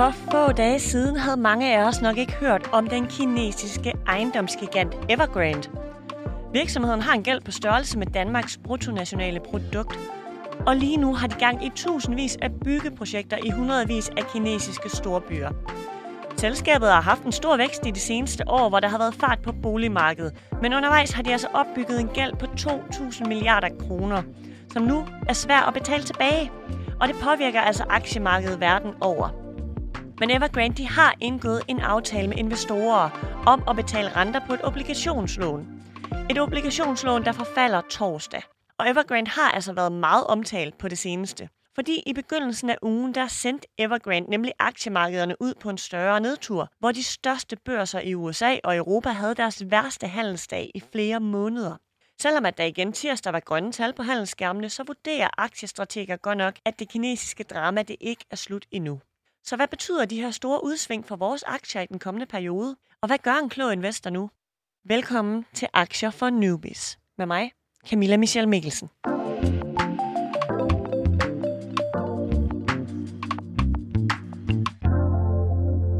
For få dage siden havde mange af os nok ikke hørt om den kinesiske ejendomsgigant Evergrande. Virksomheden har en gæld på størrelse med Danmarks bruttonationale produkt, og lige nu har de gang i tusindvis af byggeprojekter i hundredvis af kinesiske storbyer. Selskabet har haft en stor vækst i de seneste år, hvor der har været fart på boligmarkedet, men undervejs har de altså opbygget en gæld på 2.000 milliarder kroner, som nu er svær at betale tilbage, og det påvirker altså aktiemarkedet verden over. Men Evergrande de har indgået en aftale med investorer om at betale renter på et obligationslån. Et obligationslån, der forfalder torsdag. Og Evergrande har altså været meget omtalt på det seneste. Fordi i begyndelsen af ugen, der sendte Evergrande nemlig aktiemarkederne ud på en større nedtur, hvor de største børser i USA og Europa havde deres værste handelsdag i flere måneder. Selvom at der igen tirsdag var grønne tal på handelsskærmene, så vurderer aktiestrateger godt nok, at det kinesiske drama det ikke er slut endnu. Så hvad betyder de her store udsving for vores aktier i den kommende periode? Og hvad gør en klog investor nu? Velkommen til Aktier for Newbies. Med mig, Camilla Michelle Mikkelsen.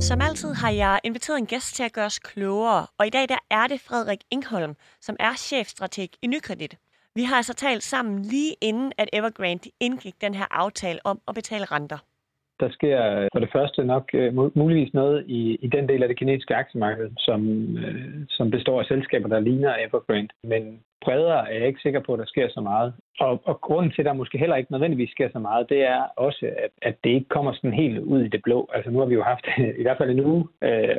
Som altid har jeg inviteret en gæst til at gøre os klogere, og i dag der er det Frederik Engholm, som er chefstrateg i Nykredit. Vi har altså talt sammen lige inden, at Evergrande indgik den her aftale om at betale renter. Der sker for det første nok muligvis noget i den del af det kinesiske aktiemarked, som består af selskaber, der ligner Evergrande. Men bredere er jeg ikke sikker på, at der sker så meget. Og grunden til, at der måske heller ikke nødvendigvis sker så meget, det er også, at det ikke kommer sådan helt ud i det blå. Altså nu har vi jo haft i hvert fald en uge,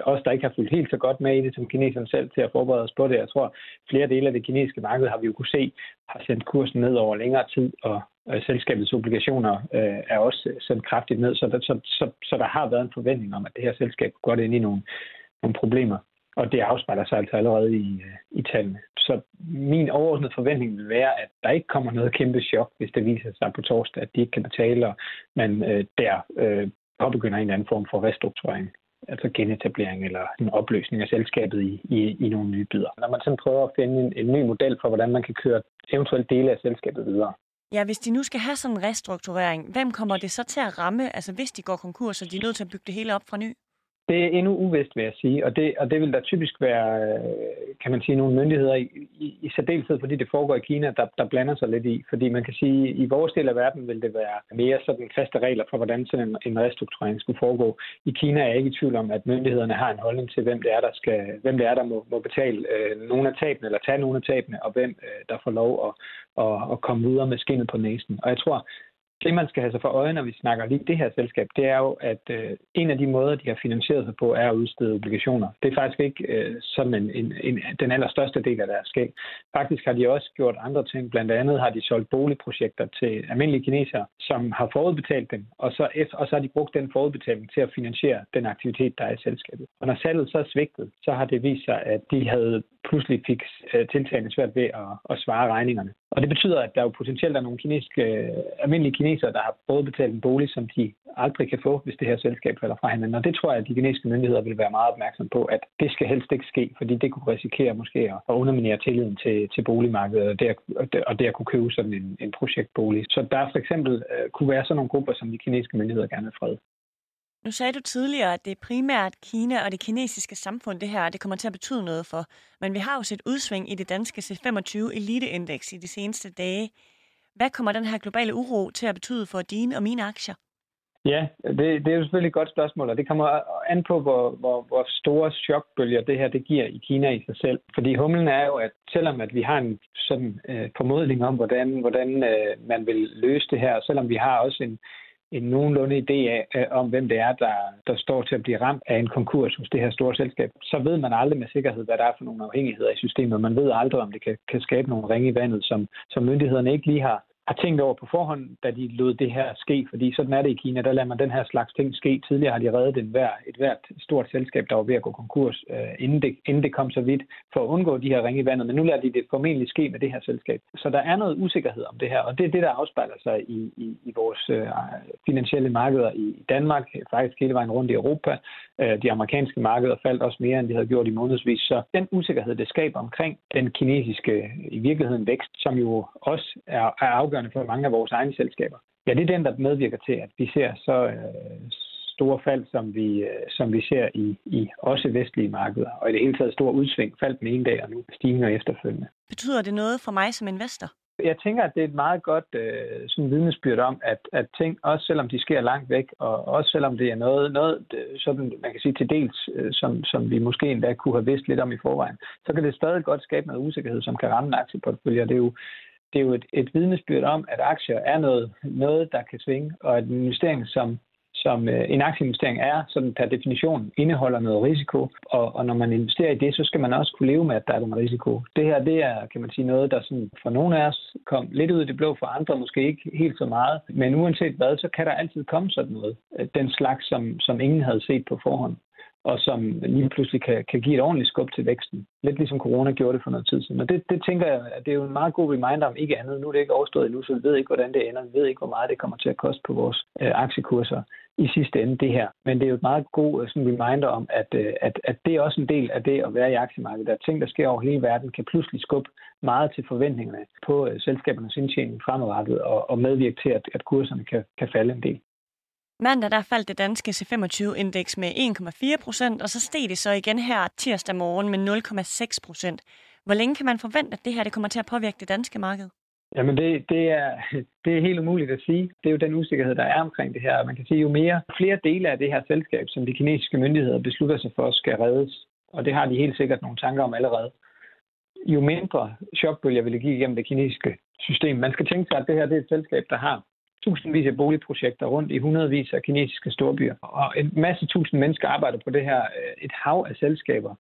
os der ikke har fulgt helt så godt med i det, som kineserne selv til at forberede os på det. Jeg tror, flere dele af det kinesiske marked har vi jo kunne se, har sendt kursen ned over længere tid, og selskabets obligationer er også sendt kraftigt ned. Så der har været en forventning om, at det her selskab går ind i nogle problemer. Og det afspejler sig altså allerede i tallene. Så min overordnede forventning vil være, at der ikke kommer noget kæmpe chok, hvis det viser sig på torsdag, at de ikke kan betale, og man der påbegynder en eller anden form for restrukturering. Altså genetablering eller en opløsning af selskabet i nogle nye bidder. Når man sådan prøver at finde en ny model for, hvordan man kan køre eventuelt dele af selskabet videre. Ja, hvis de nu skal have sådan en restrukturering, hvem kommer det så til at ramme? Altså hvis de går konkurs, og de er nødt til at bygge det hele op fra ny? Det er endnu uvist, vil jeg sige, og det vil der typisk være, kan man sige, nogle myndigheder i særdeleshed, fordi det foregår i Kina, der blander sig lidt i. Fordi man kan sige, at i vores del af verden vil det være mere sådan faste regler for, hvordan sådan en restrukturering skulle foregå. I Kina er jeg ikke i tvivl om, at myndighederne har en holdning til, hvem det er, der må betale nogle af tabene, eller tage nogle af tabene, og hvem der får lov at komme videre med skindet på næsen. Og jeg tror, det, man skal have sig for øje, når vi snakker lige det her selskab, det er jo, at en af de måder, de har finansieret sig på, er at udstede obligationer. Det er faktisk ikke sådan den allerstørste del af deres gæld. Faktisk har de også gjort andre ting. Blandt andet har de solgt boligprojekter til almindelige kinesere, som har forudbetalt dem, og så har de brugt den forudbetaling til at finansiere den aktivitet, der er i selskabet. Og når salget så er svigtet, så har det vist sig, at de havde pludselig fik tiltagende svært ved at svare regningerne. Og det betyder, at der jo potentielt er nogle almindelige kinesere, der har både betalt en bolig, som de aldrig kan få, hvis det her selskab falder fra hinanden. Og det tror jeg, at de kinesiske myndigheder vil være meget opmærksomme på, at det skal helst ikke ske, fordi det kunne risikere måske at underminere tilliden til boligmarkedet og det at kunne købe sådan en projektbolig. Så der for eksempel kunne være sådan nogle grupper, som de kinesiske myndigheder gerne vil frede. Nu sagde du tidligere, at det er primært Kina og det kinesiske samfund, det kommer til at betyde noget for. Men vi har jo set udsving i det danske C25 eliteindeks i de seneste dage. Hvad kommer den her globale uro til at betyde for dine og mine aktier? Ja, det er jo selvfølgelig et godt spørgsmål, og det kommer an på, hvor store chokbølger det her det giver i Kina i sig selv. Fordi humlen er jo, at selvom at vi har en sådan formodning om, hvordan man vil løse det her, og selvom vi har også en nogenlunde idé om, hvem det er, der står til at blive ramt af en konkurs hos det her store selskab, så ved man aldrig med sikkerhed, hvad der er for nogle afhængigheder i systemet. Man ved aldrig, om det kan skabe nogle ringe i vandet, som myndighederne ikke lige har tænkt over på forhånd, da de lod det her ske. Fordi sådan er det i Kina, der lader man den her slags ting ske. Tidligere har de reddet et hvert stort selskab, der var ved at gå konkurs, inden det kom så vidt, for at undgå de her ringe i vandet. Men nu lader de det formentlig ske med det her selskab. Så der er noget usikkerhed om det her, og det er det, der afspejler sig i vores finansielle markeder i Danmark, faktisk hele vejen rundt i Europa. De amerikanske markeder faldt også mere, end de havde gjort i månedsvis. Så den usikkerhed, det skaber omkring den kinesiske, i virkeligheden vækst, som jo også er afgørende for mange af vores egne selskaber. Ja, det er den, der medvirker til, at vi ser så store fald, som vi ser i også vestlige markeder, og i det hele taget store udsving, fald den ene dag og nu stigninger efterfølgende. Betyder det noget for mig som investor? Jeg tænker, at det er et meget godt sådan vidnesbyrd om, at ting, også selvom de sker langt væk, og også selvom det er noget sådan, man kan sige til dels, som vi måske endda kunne have vidst lidt om i forvejen, så kan det stadig godt skabe noget usikkerhed, som kan ramme en aktieportfølje. Det er jo et vidnesbyrd om, at aktier er noget, der kan svinge, og at en investering som en aktieinvestering er, sådan per definition indeholder noget risiko, og når man investerer i det, så skal man også kunne leve med, at der er noget risiko. Det her, det er, kan man sige, noget, der sådan for nogle af os kom lidt ud i det blå, for andre måske ikke helt så meget, men uanset hvad, så kan der altid komme sådan noget, den slags, som ingen havde set på forhånd, og som lige pludselig kan give et ordentligt skub til væksten. Lidt ligesom corona gjorde det for noget tid siden. Og det tænker jeg, at det er jo en meget god reminder om ikke andet. Nu er det ikke overstået endnu, så vi ved ikke, hvordan det ender. Vi ved ikke, hvor meget det kommer til at koste på vores aktiekurser i sidste ende, det her. Men det er jo et meget god sådan, reminder om, at det er også en del af det at være i aktiemarkedet. Der er ting, der sker over hele verden, kan pludselig skubbe meget til forventningerne på selskabernes indtjening fremadrettet og medvirke til, at kurserne kan falde en del. Mandag der faldt det danske C25-indeks med 1,4%, og så steg det så igen her tirsdag morgen med 0,6%. Hvor længe kan man forvente, at det her det kommer til at påvirke det danske marked? Jamen det er helt umuligt at sige. Det er jo den usikkerhed, der er omkring det her. Man kan sige, jo flere dele af det her selskab, som de kinesiske myndigheder beslutter sig for, skal reddes, og det har de helt sikkert nogle tanker om allerede, jo mindre chokbølger vil det give igennem det kinesiske system. Man skal tænke sig, at det her det er et selskab, der har tusindvis af boligprojekter rundt i hundredvis af kinesiske storbyer. Og en masse tusind mennesker arbejder på det her, et hav af selskaber.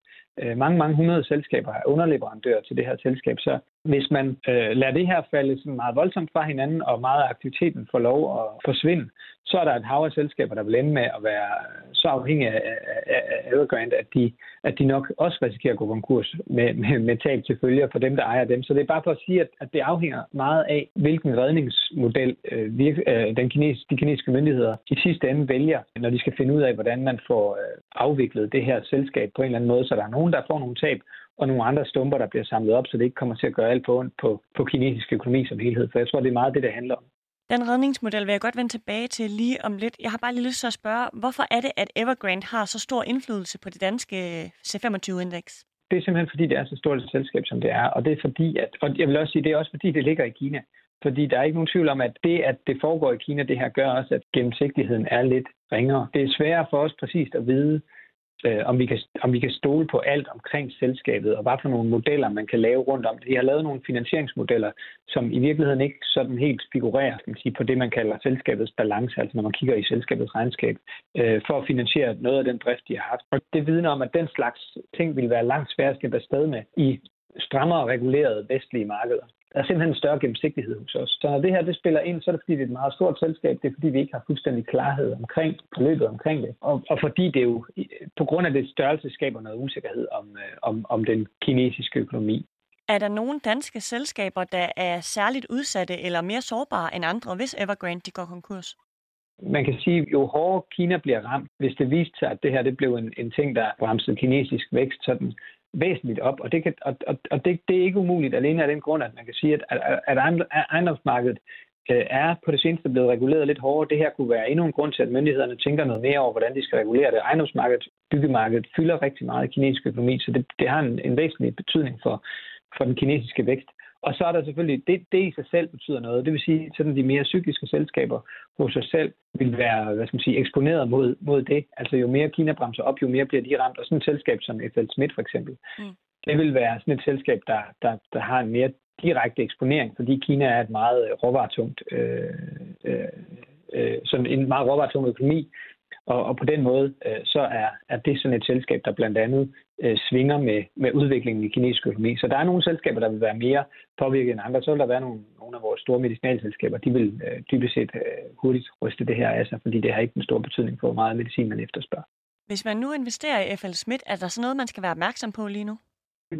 Mange, mange hundrede selskaber er underleverandører til det her selskab. Så hvis man lader det her falde sådan meget voldsomt fra hinanden, og meget af aktiviteten får lov at forsvinde, så er der et hav af selskaber, der vil ende med at være så afhængige af Evergrande, at de nok også risikerer at gå konkurs med tab til følger for dem, der ejer dem. Så det er bare for at sige, at det afhænger meget af, hvilken redningsmodel de kinesiske myndigheder i sidste ende vælger, når de skal finde ud af, hvordan man får afviklet det her selskab på en eller anden måde, så der er nogen, der får nogle tab, og nogle andre stumper, der bliver samlet op, så det ikke kommer til at gøre alt på ondt på kinesisk økonomi som helhed. For jeg tror, det er meget det, det handler om. Den redningsmodel vil jeg godt vende tilbage til lige om lidt. Jeg har bare lige lyst til at spørge, hvorfor er det, at Evergrande har så stor indflydelse på det danske C25-indeks? Det er simpelthen, fordi det er så stort et selskab, som det er. Og det er fordi, og jeg vil også sige, det er også fordi, det ligger i Kina. Fordi der er ikke nogen tvivl om, at det foregår i Kina, det her gør også, at gennemsigtigheden er lidt ringere. Det er sværere for os præcist at vide, om vi kan stole på alt omkring selskabet, og hvad for nogle modeller, man kan lave rundt om det. De har lavet nogle finansieringsmodeller, som i virkeligheden ikke sådan helt figurerer, skal man sige, på det, man kalder selskabets balance, altså når man kigger i selskabets regnskab, for at finansiere noget af den drift, de har haft. Og det vidner om, at den slags ting vil være langt sværere at slippe afsted med i strammere regulerede vestlige markeder. Der er simpelthen en større gennemsigtighed hos os. Så når det her det spiller ind, så er det fordi, det er et meget stort selskab. Det er fordi, vi ikke har fuldstændig klarhed omkring forløbet omkring det. Og fordi det jo på grund af det størrelse skaber noget usikkerhed om den kinesiske økonomi. Er der nogle danske selskaber, der er særligt udsatte eller mere sårbare end andre, hvis Evergrande de går konkurs? Man kan sige, at jo hårdere Kina bliver ramt, hvis det viste sig, at det her det blev en ting, der bremsede kinesisk vækst sådan væsentligt op, og det er ikke umuligt alene af den grund, at man kan sige, at ejendomsmarkedet er på det seneste blevet reguleret lidt hårdere. Det her kunne være endnu en grund til, at myndighederne tænker noget mere over, hvordan de skal regulere det. Ejendomsmarkedet, byggemarkedet fylder rigtig meget i kinesisk økonomi, så det har en væsentlig betydning for den kinesiske vækst. Og så er der selvfølgelig, det i sig selv betyder noget. Det vil sige, sådan de mere cykliske selskaber hos sig selv vil være, hvad skal man sige, eksponeret mod det. Altså jo mere Kina bremser op, jo mere bliver de ramt. Og sådan et selskab som F.L. Schmidt for eksempel, det vil være sådan et selskab, der har en mere direkte eksponering, fordi Kina er et meget råvaretungt, sådan en meget råvaretung økonomi. Og på den måde, så er det sådan et selskab, der blandt andet svinger med udviklingen i kinesisk økonomi. Så der er nogle selskaber, der vil være mere påvirket end andre. Så vil der være nogle af vores store medicinalselskaber, de vil dybest set hurtigt ryste det her af sig, fordi det har ikke en stor betydning for, hvor meget medicin man efterspørger. Hvis man nu investerer i F.L. Schmidt, er der sådan noget, man skal være opmærksom på lige nu?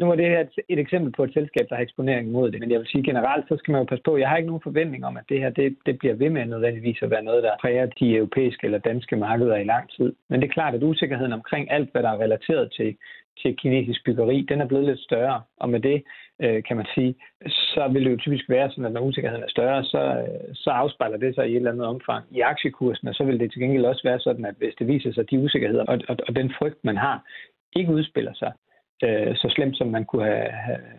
Nu var det her et eksempel på et selskab, der har eksponering mod det, men jeg vil sige generelt, så skal man jo passe på. Jeg har ikke nogen forventning om, at det her det bliver ved med nødvendigvis at være noget, der præger de europæiske eller danske markeder i lang tid. Men det er klart, at usikkerheden omkring alt, hvad der er relateret til til kinesisk byggeri, den er blevet lidt større. Og med det, kan man sige, så vil det jo typisk være sådan, at når usikkerheden er større, så afspejler det sig i et eller andet omfang i aktiekursen, og så vil det til gengæld også være sådan, at hvis det viser sig, de usikkerheder og den frygt, man har, ikke udspiller sig så slemt, som man kunne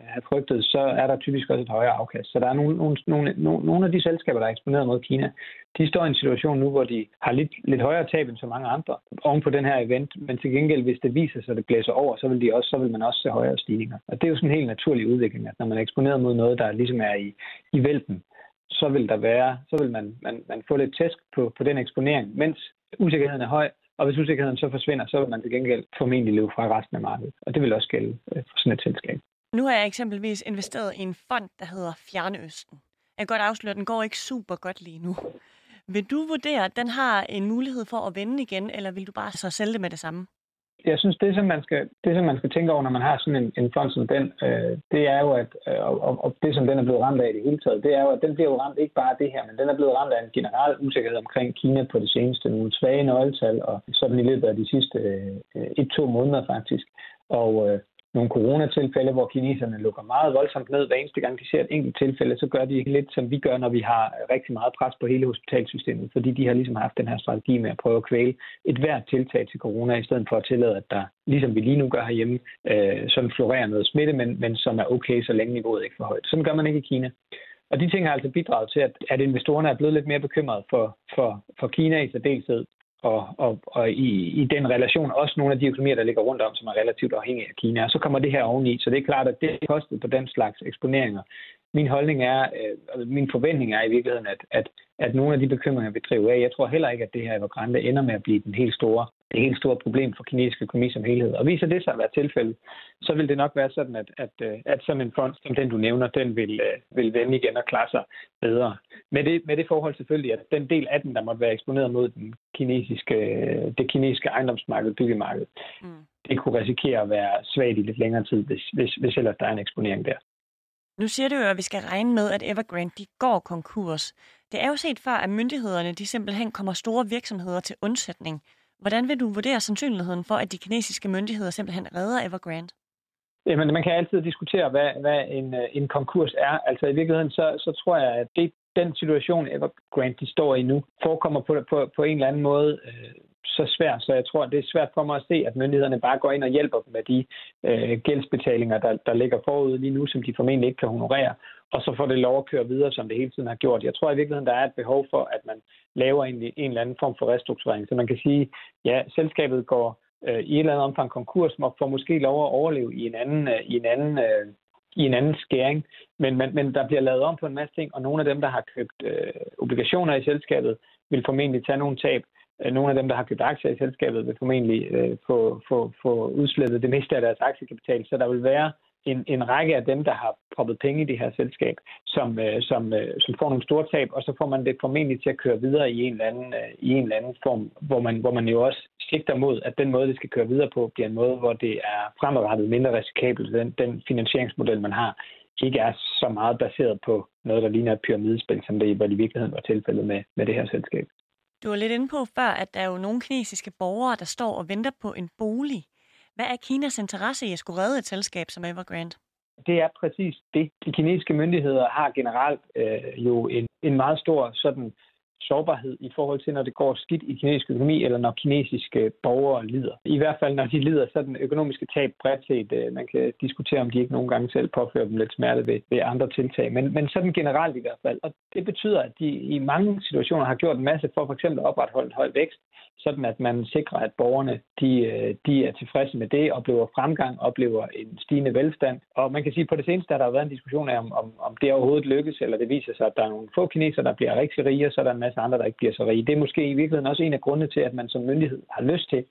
have frygtet, så er der typisk også et højere afkast. Så der er nogle af de selskaber, der er eksponeret mod Kina, de står i en situation nu, hvor de har lidt højere tab end så mange andre oven på den her event, men til gengæld, hvis det viser sig, at det blæser over, så vil man også se højere stigninger. Og det er jo sådan en helt naturlig udvikling, at når man er eksponeret mod noget, der ligesom er i vælten, så vil man få lidt tæsk på den eksponering, mens usikkerheden er høj. Og hvis usikkerheden så forsvinder, så vil man til gengæld formentlig leve fra resten af markedet. Og det vil også gælde for sådan et selskab. Nu har jeg eksempelvis investeret i en fond, der hedder Fjernøsten. Jeg kan godt afsløre, at den går ikke super godt lige nu. Vil du vurdere, at den har en mulighed for at vende igen, eller vil du bare så sælge det med det samme? Jeg synes, det som man skal tænke over, når man har sådan en fond som den, det er jo, at og det, som den er blevet ramt af i det hele taget, det er jo, at den bliver jo ramt ikke bare af det her, men den er blevet ramt af en generel usikkerhed omkring Kina på det seneste, nogle svage nøgletal, og sådan i løbet af de sidste 1-2 måneder faktisk. Og nogle coronatilfælde, hvor kineserne lukker meget voldsomt ned. Hver eneste gang de ser et enkelt tilfælde, så gør de lidt, som vi gør, når vi har rigtig meget pres på hele hospitalsystemet, fordi de har ligesom haft den her strategi med at prøve at kvæle et hvert tiltag til corona, i stedet for at tillade, at der, ligesom vi lige nu gør herhjemme, sådan florerer noget smitte, men som er okay, så længe niveauet ikke er for højt. Sådan gør man ikke i Kina. Og de ting har altså bidraget til, at investorerne er blevet lidt mere bekymrede for Kina i særdeleshed. Og i den relation også nogle af de økonomier, der ligger rundt om, som er relativt afhængige af Kina. Og så kommer det her oveni, så det er klart, at det er kostet på den slags eksponeringer. Min holdning er, min forventning er i virkeligheden, at nogle af de bekymringer, vi driver af, jeg tror heller ikke, at det her Evergrande ender med at blive det helt store problem for kinesisk økonomi som helhed. Og viser det sig at være tilfældet, så vil det nok være sådan, at sådan en fond, som den du nævner, den vil vende igen og klare sig bedre. Med det forhold selvfølgelig, at den del af den, der måtte være eksponeret mod det kinesiske ejendomsmarked, byggemarked, det kunne risikere at være svagt i lidt længere tid, hvis ellers der er en eksponering der. Nu siger du jo, at vi skal regne med, at Evergrande de går konkurs. Det er jo set før, at myndighederne de simpelthen kommer store virksomheder til undsætning. Hvordan vil du vurdere sandsynligheden for, at de kinesiske myndigheder simpelthen redder Evergrande? Jamen, man kan altid diskutere, hvad en konkurs er. Altså i virkeligheden, så tror jeg, at den situation, Evergrande de står i nu, forekommer på en eller anden måde så svært. Så jeg tror, det er svært for mig at se, at myndighederne bare går ind og hjælper dem med de gældsbetalinger, der ligger forud lige nu, som de formentlig ikke kan honorere. Og så får det lov at køre videre, som det hele tiden har gjort. Jeg tror i virkeligheden, der er et behov for, at man laver en eller anden form for restrukturering. Så man kan sige, ja, selskabet går i et eller andet omfang konkurs, og får måske lov at overleve i en anden skæring. Men der bliver lavet om på en masse ting, og nogle af dem, der har købt obligationer i selskabet, vil formentlig tage nogle tab. Nogle af dem, der har købt aktier i selskabet, vil formentlig få udslettet det meste af deres aktiekapital. Så der vil være en række af dem, der har proppet penge i det her selskab, som får nogle store tab, og så får man det formentlig til at køre videre i en eller anden form, hvor man jo også sigter mod, at den måde, det skal køre videre på, bliver en måde, hvor det er fremadrettet mindre risikabelt. Den finansieringsmodel, man har, ikke er så meget baseret på noget, der ligner et pyramidespil, som det i virkeligheden var tilfældet med det her selskab. Du var lidt inde på før, at der er jo nogle kinesiske borgere, der står og venter på en bolig. Hvad er Kinas interesse i at skulle redde et selskab som Evergrande? Det er præcis det. De kinesiske myndigheder har generelt jo en meget stor sådan sårbarhed i forhold til, når det går skidt i kinesisk økonomi, eller når kinesiske borgere lider. I hvert fald, når de lider sådan økonomiske tab bredt set. Man kan diskutere, om de ikke nogle gange selv påfører dem lidt smerte ved andre tiltag, men sådan generelt i hvert fald. Og det betyder, at de i mange situationer har gjort en masse for f.eks. at opretholde høj vækst, sådan at man sikrer, at borgerne de er tilfredse med det, oplever fremgang, oplever en stigende velstand. Og man kan sige, at på det seneste har der været en diskussion af, om det overhovedet lykkes, eller det viser sig, at der er nogle få kinesere, der bliver rigtig rige, og så er der en masse andre, der ikke bliver så rige. Det er måske i virkeligheden også en af grundene til, at man som myndighed har lyst til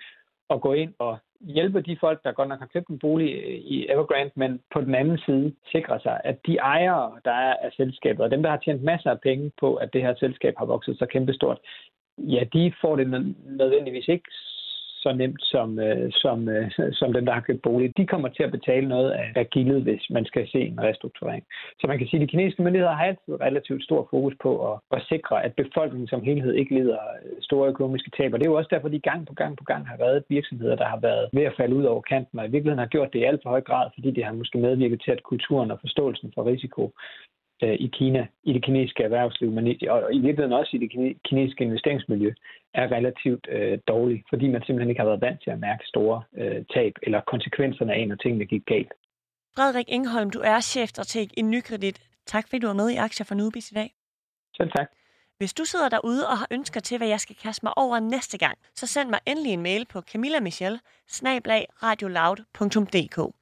at gå ind og hjælpe de folk, der godt nok har købt en bolig i Evergrande, men på den anden side sikrer sig, at de ejere, der er af selskabet, og dem, der har tjent masser af penge på, at det her selskab har vokset så kæmpestort, ja, de får det nødvendigvis ikke så nemt som den, der har købt bolig. De kommer til at betale noget af gildet, hvis man skal se en restrukturering. Så man kan sige, at de kinesiske myndigheder har altid relativt stor fokus på at sikre, at befolkningen som helhed ikke lider store økonomiske tab. Og det er jo også derfor, de gang på gang har reddet virksomheder, der har været ved at falde ud over kanten, og i virkeligheden har gjort det i alt for høj grad, fordi det har måske medvirket til, at kulturen og forståelsen for risiko i Kina, i det kinesiske erhvervsliv, men og i virkeligheden også i det kinesiske investeringsmiljø, er relativt dårlig, fordi man simpelthen ikke har været vant til at mærke store tab eller konsekvenserne af, når tingene gik galt. Frederik Engholm, du er chefstrateg i Nykredit. Tak fordi du var med i Aktier for Nubis i dag. Selv tak. Hvis du sidder derude og har ønsker til, hvad jeg skal kaste mig over næste gang, så send mig endelig en mail på camillamichelle@radioloud.dk.